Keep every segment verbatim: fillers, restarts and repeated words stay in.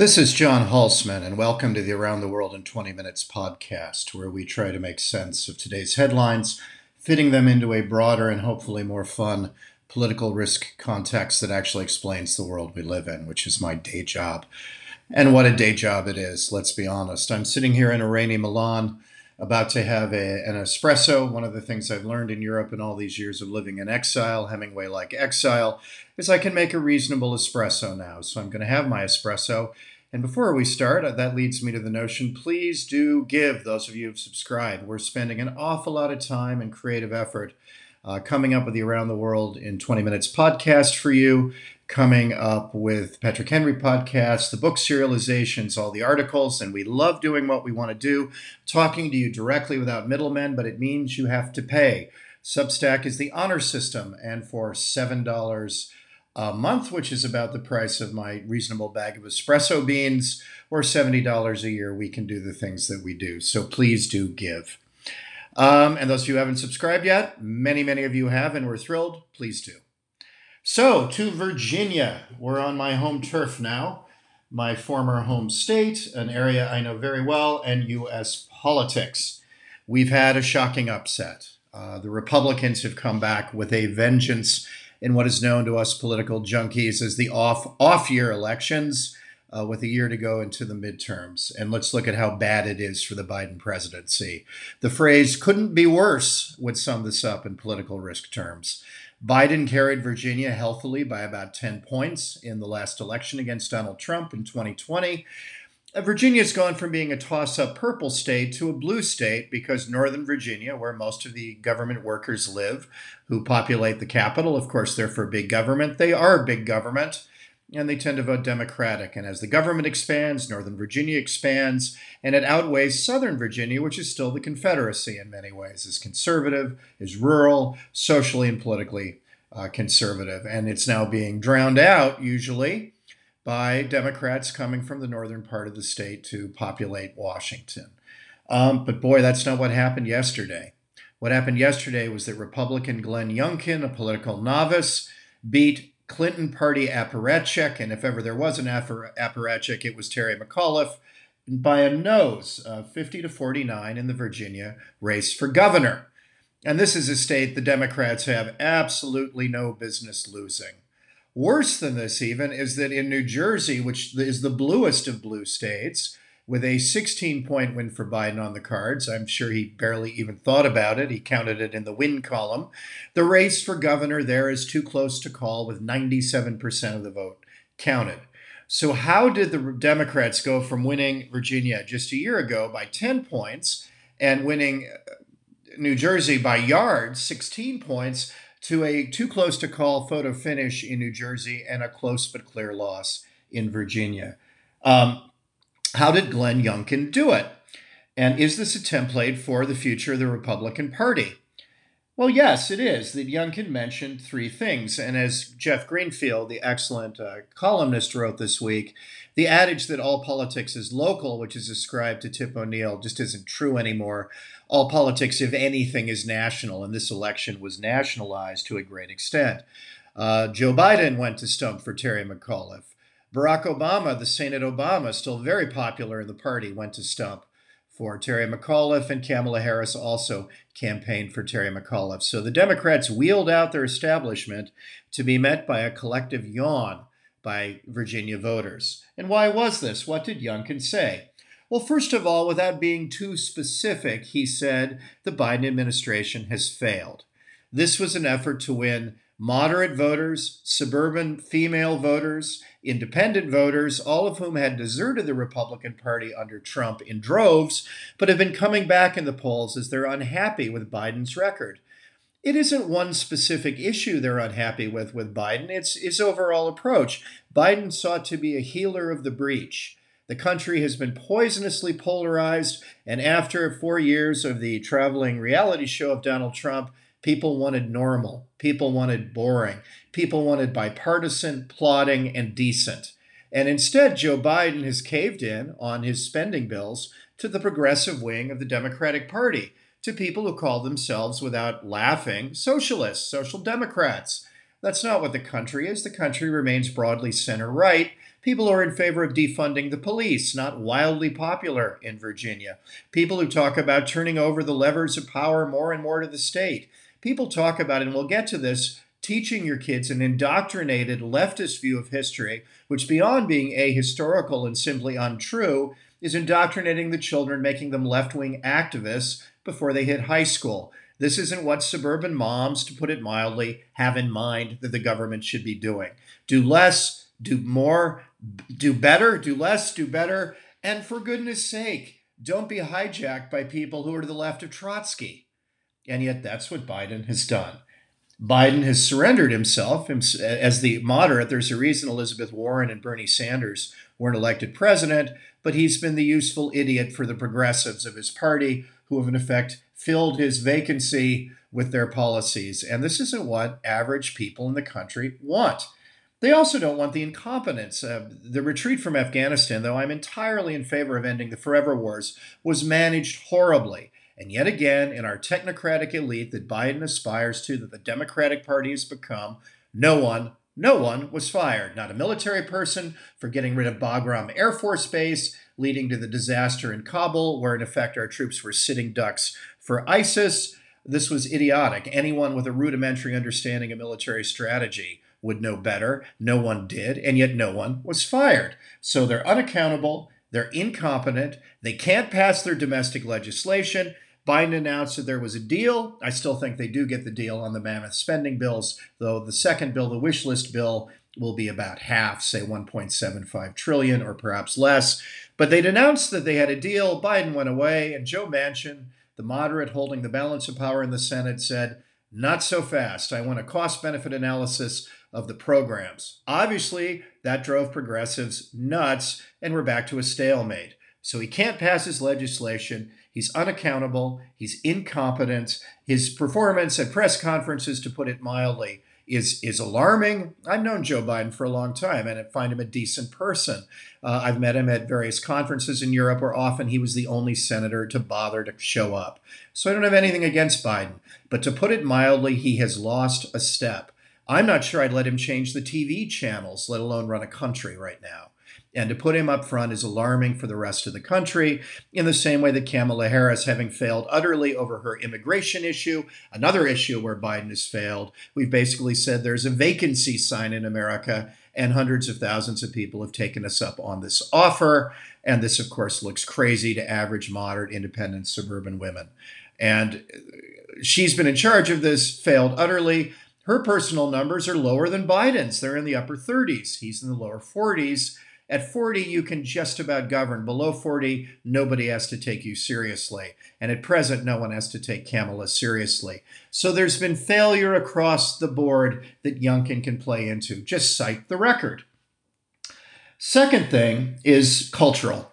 This is John Hulsman, and welcome to the Around the World in twenty minutes podcast, where we try to make sense of today's headlines, fitting them into a broader and hopefully more fun political risk context that actually explains the world we live in, which is my day job. And what a day job it is, let's be honest. I'm sitting here in a rainy Milan, about to have a, an espresso. One of the things I've learned in Europe in all these years of living in exile, Hemingway-like exile, is I can make a reasonable espresso now. So I'm going to have my espresso. And before we start, that leads me to the notion, please do give those of you who've subscribed. We're spending an awful lot of time and creative effort uh, coming up with the Around the World in twenty minutes podcast for you, coming up with Patrick Henry podcast, the book serializations, all the articles, and we love doing what we want to do, talking to you directly without middlemen, but it means you have to pay. Substack is the honor system, and for seven dollars a month, which is about the price of my reasonable bag of espresso beans, or seventy dollars a year, we can do the things that we do. So please do give. Um, and those of you who haven't subscribed yet, many, many of you have, and we're thrilled. Please do. So to Virginia. We're on my home turf now, my former home state, an area I know very well, and U S politics. We've had a shocking upset. Uh, the Republicans have come back with a vengeance in what is known to us political junkies as the off, off-year elections, uh, with a year to go into the midterms. And let's look at how bad it is for the Biden presidency. The phrase "couldn't be worse" would sum this up in political risk terms. Biden carried Virginia healthily by about ten points in the last election against Donald Trump in twenty twenty. Virginia's gone from being a toss-up purple state to a blue state because Northern Virginia, where most of the government workers live, who populate the capital, of course, they're for big government. They are big government, and they tend to vote Democratic. And as the government expands, Northern Virginia expands, and it outweighs Southern Virginia, which is still the Confederacy in many ways, is conservative, is rural, socially and politically uh, conservative. And it's now being drowned out, usually, by Democrats coming from the northern part of the state to populate Washington. Um, but boy, that's not what happened yesterday. What happened yesterday was that Republican Glenn Youngkin, a political novice, beat Clinton Party apparatchik, and if ever there was an apparatchik, it was Terry McAuliffe, by a nose, uh, fifty to forty-nine in the Virginia race for governor. And this is a state the Democrats have absolutely no business losing. Worse than this even is that in New Jersey, which is the bluest of blue states, with a sixteen point win for Biden on the cards, I'm sure he barely even thought about it. He counted it in the win column. The race for governor there is too close to call with ninety-seven percent of the vote counted. So how did the Democrats go from winning Virginia just a year ago by ten points and winning New Jersey by yards, sixteen points, to a too close to call photo finish in New Jersey and a close but clear loss in Virginia? Um, how did Glenn Youngkin do it? And is this a template for the future of the Republican Party? Well, yes, it is. That Youngkin mentioned three things. And as Jeff Greenfield, the excellent uh, columnist, wrote this week, the adage that all politics is local, which is ascribed to Tip O'Neill, just isn't true anymore. All politics, if anything, is national. And this election was nationalized to a great extent. Uh, Joe Biden went to stump for Terry McAuliffe. Barack Obama, the Senate Obama, still very popular in the party, went to stump for Terry McAuliffe, and Kamala Harris also campaigned for Terry McAuliffe. So the Democrats wheeled out their establishment to be met by a collective yawn by Virginia voters. And why was this? What did Youngkin say? Well, first of all, without being too specific, he said the Biden administration has failed. This was an effort to win moderate voters, suburban female voters, independent voters, all of whom had deserted the Republican Party under Trump in droves, but have been coming back in the polls as they're unhappy with Biden's record. It isn't one specific issue they're unhappy with with Biden. It's his overall approach. Biden sought to be a healer of the breach. The country has been poisonously polarized, and after four years of the traveling reality show of Donald Trump, people wanted normal. People wanted boring. People wanted bipartisan, plotting, and decent. And instead, Joe Biden has caved in on his spending bills to the progressive wing of the Democratic Party, to people who call themselves, without laughing, socialists, social democrats. That's not what the country is. The country remains broadly center-right. People are in favor of defunding the police, not wildly popular in Virginia. People who talk about turning over the levers of power more and more to the state. People talk about, and we'll get to this, teaching your kids an indoctrinated leftist view of history, which beyond being ahistorical and simply untrue, is indoctrinating the children, making them left-wing activists before they hit high school. This isn't what suburban moms, to put it mildly, have in mind that the government should be doing. Do less, do more, do better, do less, do better. And for goodness sake, don't be hijacked by people who are to the left of Trotsky. And yet that's what Biden has done. Biden has surrendered himself as the moderate. There's a reason Elizabeth Warren and Bernie Sanders weren't elected president, but he's been the useful idiot for the progressives of his party who have, in effect, filled his vacancy with their policies. And this isn't what average people in the country want. They also don't want the incompetence. Uh, the retreat from Afghanistan, though I'm entirely in favor of ending the forever wars, was managed horribly. And yet again, in our technocratic elite that Biden aspires to, that the Democratic Party has become, no one, no one was fired. Not a military person for getting rid of Bagram Air Force Base, leading to the disaster in Kabul, where in effect our troops were sitting ducks for ISIS. This was idiotic. Anyone with a rudimentary understanding of military strategy would know better. No one did, and yet no one was fired. So they're unaccountable, they're incompetent, they can't pass their domestic legislation. Biden announced that there was a deal. I still think they do get the deal on the mammoth spending bills, though the second bill, the wish list bill, will be about half, say one point seven five trillion dollars or perhaps less. But they announced that they had a deal. Biden went away, and Joe Manchin, the moderate holding the balance of power in the Senate, said, "Not so fast. I want a cost-benefit analysis of the programs." Obviously, that drove progressives nuts, and we're back to a stalemate. So he can't pass his legislation. He's unaccountable. He's incompetent. His performance at press conferences, to put it mildly, is, is alarming. I've known Joe Biden for a long time, and I find him a decent person. Uh, I've met him at various conferences in Europe where often he was the only senator to bother to show up. So I don't have anything against Biden. But to put it mildly, he has lost a step. I'm not sure I'd let him change the T V channels, let alone run a country right now. And to put him up front is alarming for the rest of the country, in the same way that Kamala Harris, having failed utterly over her immigration issue, another issue where Biden has failed, we've basically said there's a vacancy sign in America, and hundreds of thousands of people have taken us up on this offer. And this, of course, looks crazy to average, moderate, independent, suburban women. And she's been in charge of this, failed utterly. Her personal numbers are lower than Biden's. They're in the upper thirties. He's in the lower forties. At forty, you can just about govern. Below forty, nobody has to take you seriously. And at present, no one has to take Kamala seriously. So there's been failure across the board that Youngkin can play into. Just cite the record. Second thing is cultural,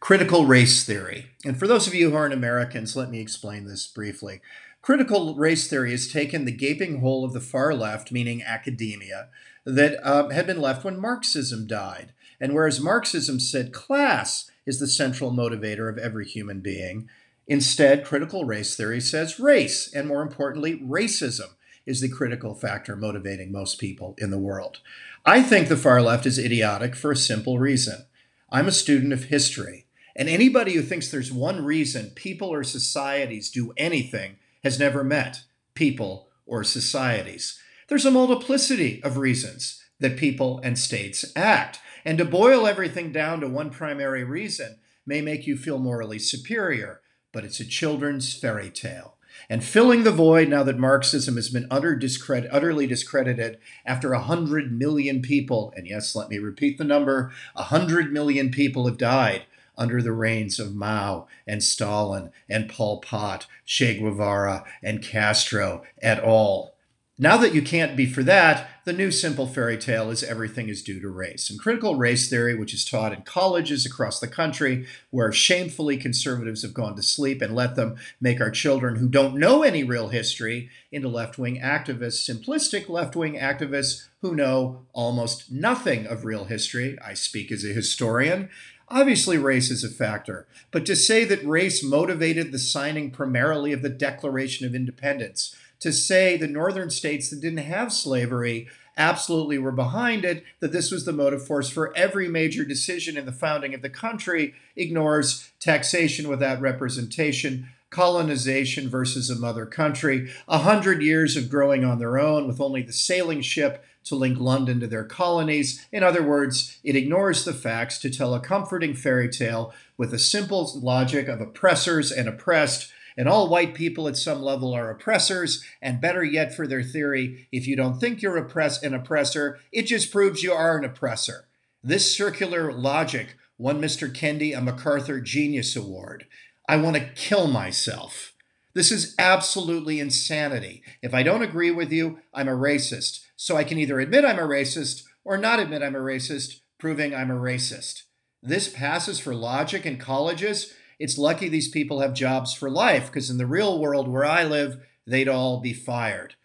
critical race theory. And for those of you who aren't Americans, let me explain this briefly. Critical race theory has taken the gaping hole of the far left, meaning academia, that um, had been left when Marxism died. And whereas Marxism said class is the central motivator of every human being, instead, critical race theory says race, and more importantly, racism is the critical factor motivating most people in the world. I think the far left is idiotic for a simple reason. I'm a student of history, and anybody who thinks there's one reason people or societies do anything has never met people or societies. There's a multiplicity of reasons that people and states act. And to boil everything down to one primary reason may make you feel morally superior, but it's a children's fairy tale. And filling the void now that Marxism has been utter discredit, utterly discredited after one hundred million people, and yes, let me repeat the number, one hundred million people have died under the reigns of Mao and Stalin and Pol Pot, Che Guevara and Castro et al. Now that you can't be for that, the new simple fairy tale is everything is due to race. And critical race theory, which is taught in colleges across the country, where shamefully conservatives have gone to sleep and let them make our children who don't know any real history into left-wing activists, simplistic left-wing activists who know almost nothing of real history. I speak as a historian. Obviously, race is a factor, but to say that race motivated the signing primarily of the Declaration of Independence, to say the northern states that didn't have slavery absolutely were behind it, that this was the motive force for every major decision in the founding of the country, ignores taxation without representation, colonization versus a mother country, a hundred years of growing on their own with only the sailing ship to link London to their colonies. In other words, it ignores the facts to tell a comforting fairy tale with the simple logic of oppressors and oppressed, and all white people at some level are oppressors, and better yet for their theory, if you don't think you're oppressed an oppressor, it just proves you are an oppressor. This circular logic won Mister Kendi a MacArthur Genius Award. I want to kill myself. This is absolutely insanity. If I don't agree with you, I'm a racist. So I can either admit I'm a racist or not admit I'm a racist, proving I'm a racist. This passes for logic in colleges. It's lucky these people have jobs for life, because in the real world where I live, they'd all be fired.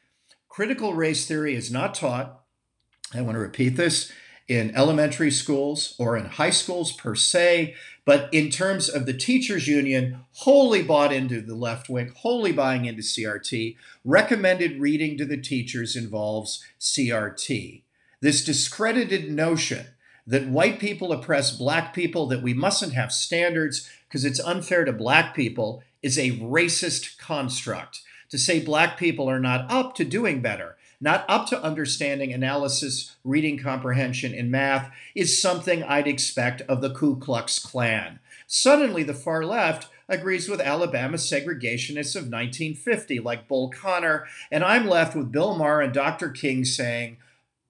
Critical race theory is not taught, I want to repeat this, in elementary schools or in high schools per se, but in terms of the teachers union, wholly bought into the left wing, wholly buying into C R T, recommended reading to the teachers involves C R T. This discredited notion that white people oppress black people, that we mustn't have standards because it's unfair to black people, is a racist construct. To say black people are not up to doing better, not up to understanding analysis, reading comprehension, and math is something I'd expect of the Ku Klux Klan. Suddenly, the far left agrees with Alabama segregationists of nineteen fifty, like Bull Connor, and I'm left with Bill Maher and Doctor King saying,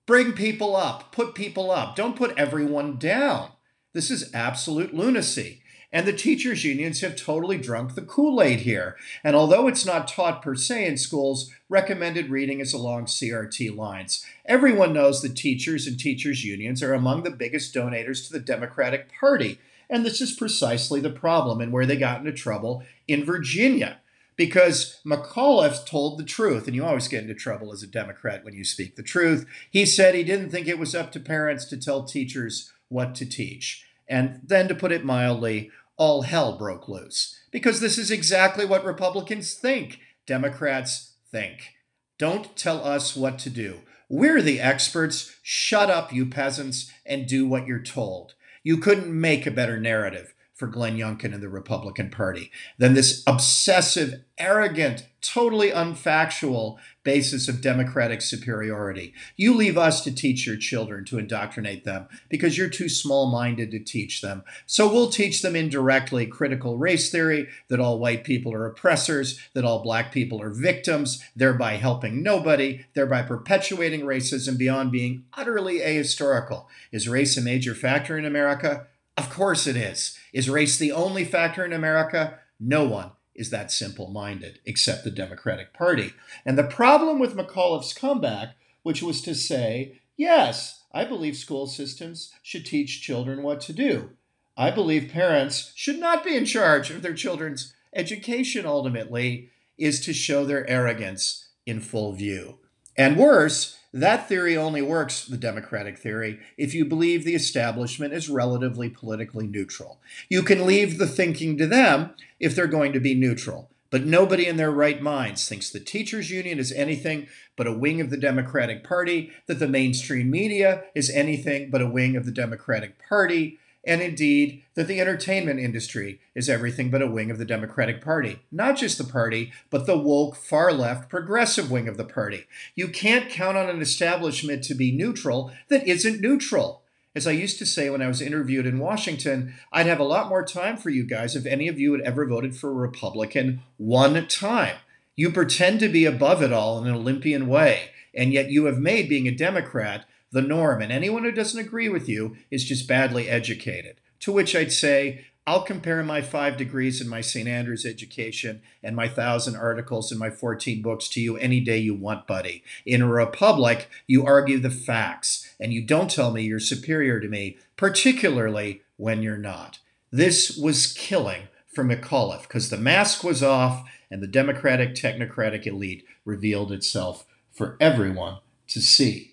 bring people up, put people up, don't put everyone down. This is absolute lunacy. And the teachers' unions have totally drunk the Kool-Aid here. And although it's not taught per se in schools, recommended reading is along C R T lines. Everyone knows that teachers and teachers' unions are among the biggest donors to the Democratic Party. And this is precisely the problem and where they got into trouble in Virginia. Because McAuliffe told the truth, and you always get into trouble as a Democrat when you speak the truth. He said he didn't think it was up to parents to tell teachers what to teach. And then, to put it mildly, all hell broke loose. Because this is exactly what Republicans think. Democrats think. Don't tell us what to do. We're the experts. Shut up, you peasants, and do what you're told. You couldn't make a better narrative for Glenn Youngkin and the Republican Party than this obsessive, arrogant, totally unfactual basis of democratic superiority. You leave us to teach your children, to indoctrinate them, because you're too small-minded to teach them. So we'll teach them indirectly critical race theory, that all white people are oppressors, that all black people are victims, thereby helping nobody, thereby perpetuating racism beyond being utterly ahistorical. Is race a major factor in America? Of course it is. Is race the only factor in America? No one is that simple-minded, except the Democratic Party. And the problem with McAuliffe's comeback, which was to say, yes, I believe school systems should teach children what to do. I believe parents should not be in charge of their children's education, ultimately, is to show their arrogance in full view. And worse, that theory only works, the democratic theory, if you believe the establishment is relatively politically neutral. You can leave the thinking to them if they're going to be neutral. But nobody in their right minds thinks the teachers' union is anything but a wing of the Democratic Party, that the mainstream media is anything but a wing of the Democratic Party, and indeed that the entertainment industry is everything but a wing of the Democratic Party. Not just the party, but the woke, far-left, progressive wing of the party. You can't count on an establishment to be neutral that isn't neutral. As I used to say when I was interviewed in Washington, I'd have a lot more time for you guys if any of you had ever voted for a Republican one time. You pretend to be above it all in an Olympian way, and yet you have made being a Democrat the norm, and anyone who doesn't agree with you is just badly educated. To which I'd say, I'll compare my five degrees and my Saint Andrews education and my thousand articles and my fourteen books to you any day you want, buddy. In a republic, you argue the facts, and you don't tell me you're superior to me, particularly when you're not. This was killing for McAuliffe, because the mask was off, and the Democratic technocratic elite revealed itself for everyone to see.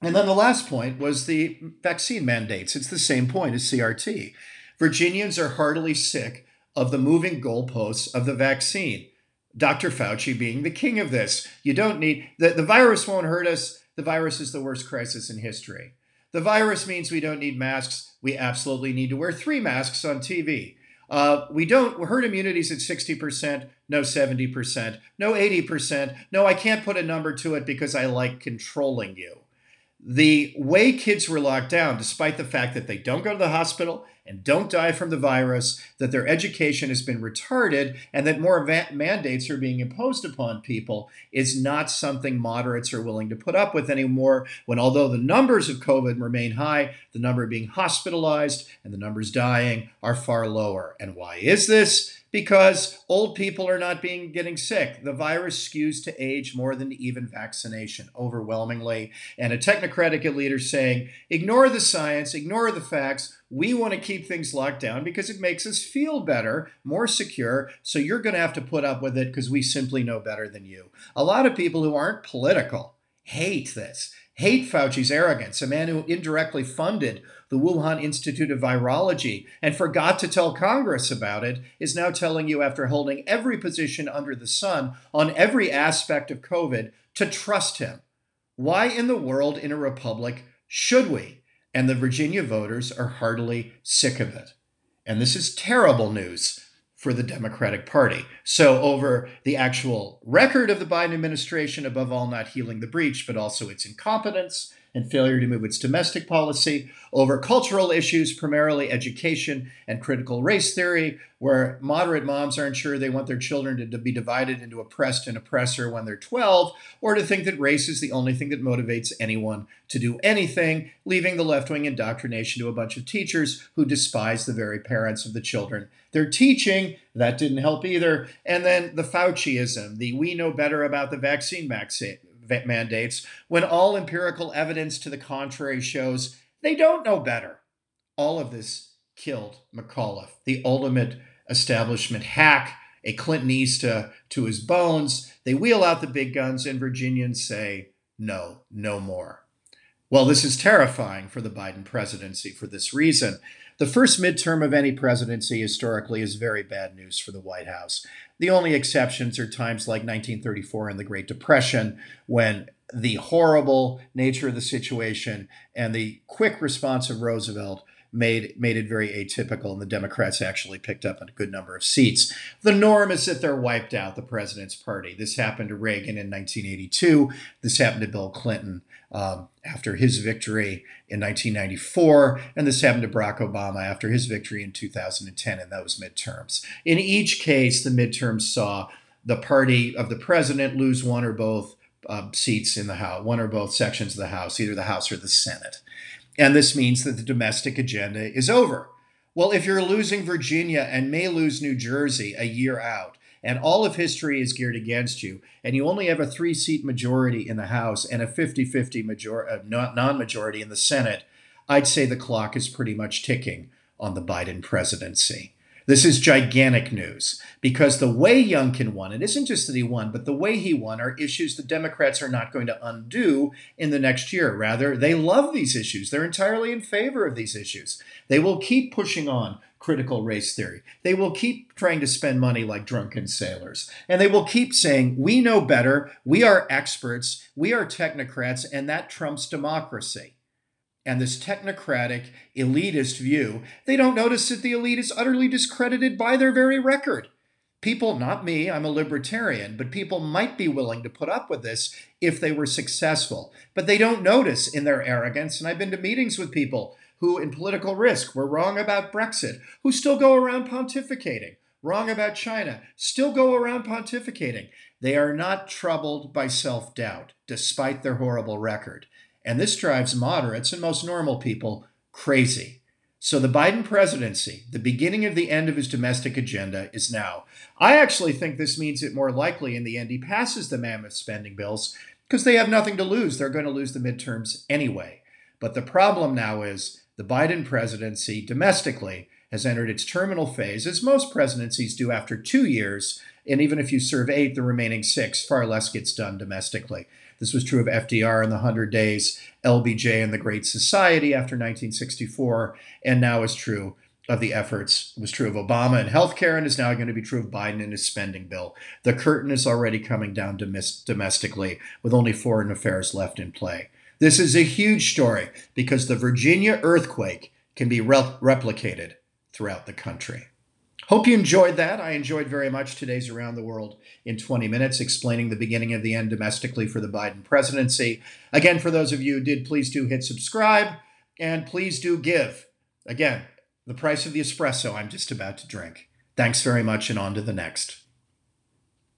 And then the last point was the vaccine mandates. It's the same point as C R T. Virginians are heartily sick of the moving goalposts of the vaccine. Doctor Fauci being the king of this. You don't need, the, the virus won't hurt us. The virus is the worst crisis in history. The virus means we don't need masks. We absolutely need to wear three masks on T V. Uh, we don't, herd immunity's at sixty percent, no seventy percent, no eighty percent. No, I can't put a number to it because I like controlling you. The way kids were locked down, despite the fact that they don't go to the hospital and don't die from the virus, that their education has been retarded, and that more va- mandates are being imposed upon people, is not something moderates are willing to put up with anymore, when although the numbers of COVID remain high, the number being hospitalized and the numbers dying are far lower. And why is this? Because old people are not being getting sick. The virus skews to age more than even vaccination, overwhelmingly. And a technocratic leader saying, ignore the science, ignore the facts. We want to keep things locked down because it makes us feel better, more secure. So you're going to have to put up with it because we simply know better than you. A lot of people who aren't political hate this, hate Fauci's arrogance, a man who indirectly funded the Wuhan Institute of Virology and forgot to tell Congress about it, is now telling you, after holding every position under the sun on every aspect of COVID, to trust him. Why in the world in a republic should we? And the Virginia voters are heartily sick of it. And this is terrible news for the Democratic Party. So over the actual record of the Biden administration, above all not healing the breach, but also its incompetence and failure to move its domestic policy, over cultural issues, primarily education and critical race theory, where moderate moms aren't sure they want their children to, to be divided into oppressed and oppressor when they're twelve, or to think that race is the only thing that motivates anyone to do anything, leaving the left-wing indoctrination to a bunch of teachers who despise the very parents of the children they're teaching. That didn't help either. And then the Fauciism, the we know better about the vaccine vaccine. mandates, when all empirical evidence to the contrary shows they don't know better. All of this killed McAuliffe, the ultimate establishment hack, a Clintonista to his bones. They wheel out the big guns and Virginians say, no, no more. Well, this is terrifying for the Biden presidency for this reason. The first midterm of any presidency historically is very bad news for the White House. The only exceptions are times like nineteen thirty-four and the Great Depression, when the horrible nature of the situation and the quick response of Roosevelt made, made it very atypical, and the Democrats actually picked up a good number of seats. The norm is that they're wiped out, the president's party. This happened to Reagan in nineteen eighty-two. This happened to Bill Clinton Um, after his victory in nineteen ninety-four, and this happened to Barack Obama after his victory in two thousand ten in those midterms. In each case, the midterms saw the party of the president lose one or both uh, seats in the House, one or both sections of the House, either the House or the Senate. And this means that the domestic agenda is over. Well, if you're losing Virginia and may lose New Jersey a year out, and all of history is geared against you, and you only have a three-seat majority in the House and a fifty-fifty major- uh, non-majority in the Senate, I'd say the clock is pretty much ticking on the Biden presidency. This is gigantic news, because the way Youngkin won, it isn't just that he won, but the way he won are issues the Democrats are not going to undo in the next year. Rather, they love these issues. They're entirely in favor of these issues. They will keep pushing on critical race theory. They will keep trying to spend money like drunken sailors. And they will keep saying, we know better, we are experts, we are technocrats, and that trumps democracy. And this technocratic, elitist view, they don't notice that the elite is utterly discredited by their very record. People, not me, I'm a libertarian, but people might be willing to put up with this if they were successful. But they don't notice in their arrogance, and I've been to meetings with people who in political risk were wrong about Brexit, who still go around pontificating, wrong about China, still go around pontificating. They are not troubled by self-doubt, despite their horrible record. And this drives moderates and most normal people crazy. So the Biden presidency, the beginning of the end of his domestic agenda, is now. I actually think this means it more likely in the end he passes the mammoth spending bills, because they have nothing to lose. They're going to lose the midterms anyway. But the problem now is the Biden presidency domestically has entered its terminal phase, as most presidencies do after two years. And even if you serve eight, the remaining six, far less gets done domestically. This was true of F D R in the one hundred days, L B J in the Great Society after nineteen sixty-four, and now is true of the efforts was true of Obama and healthcare and is now going to be true of Biden and his spending bill. The curtain is already coming down domes- domestically with only foreign affairs left in play. This is a huge story because the Virginia earthquake can be re- replicated throughout the country. Hope you enjoyed that. I enjoyed very much today's Around the World in twenty minutes, explaining the beginning of the end domestically for the Biden presidency. Again, for those of you who did, please do hit subscribe and please do give. Again, the price of the espresso I'm just about to drink. Thanks very much, and on to the next.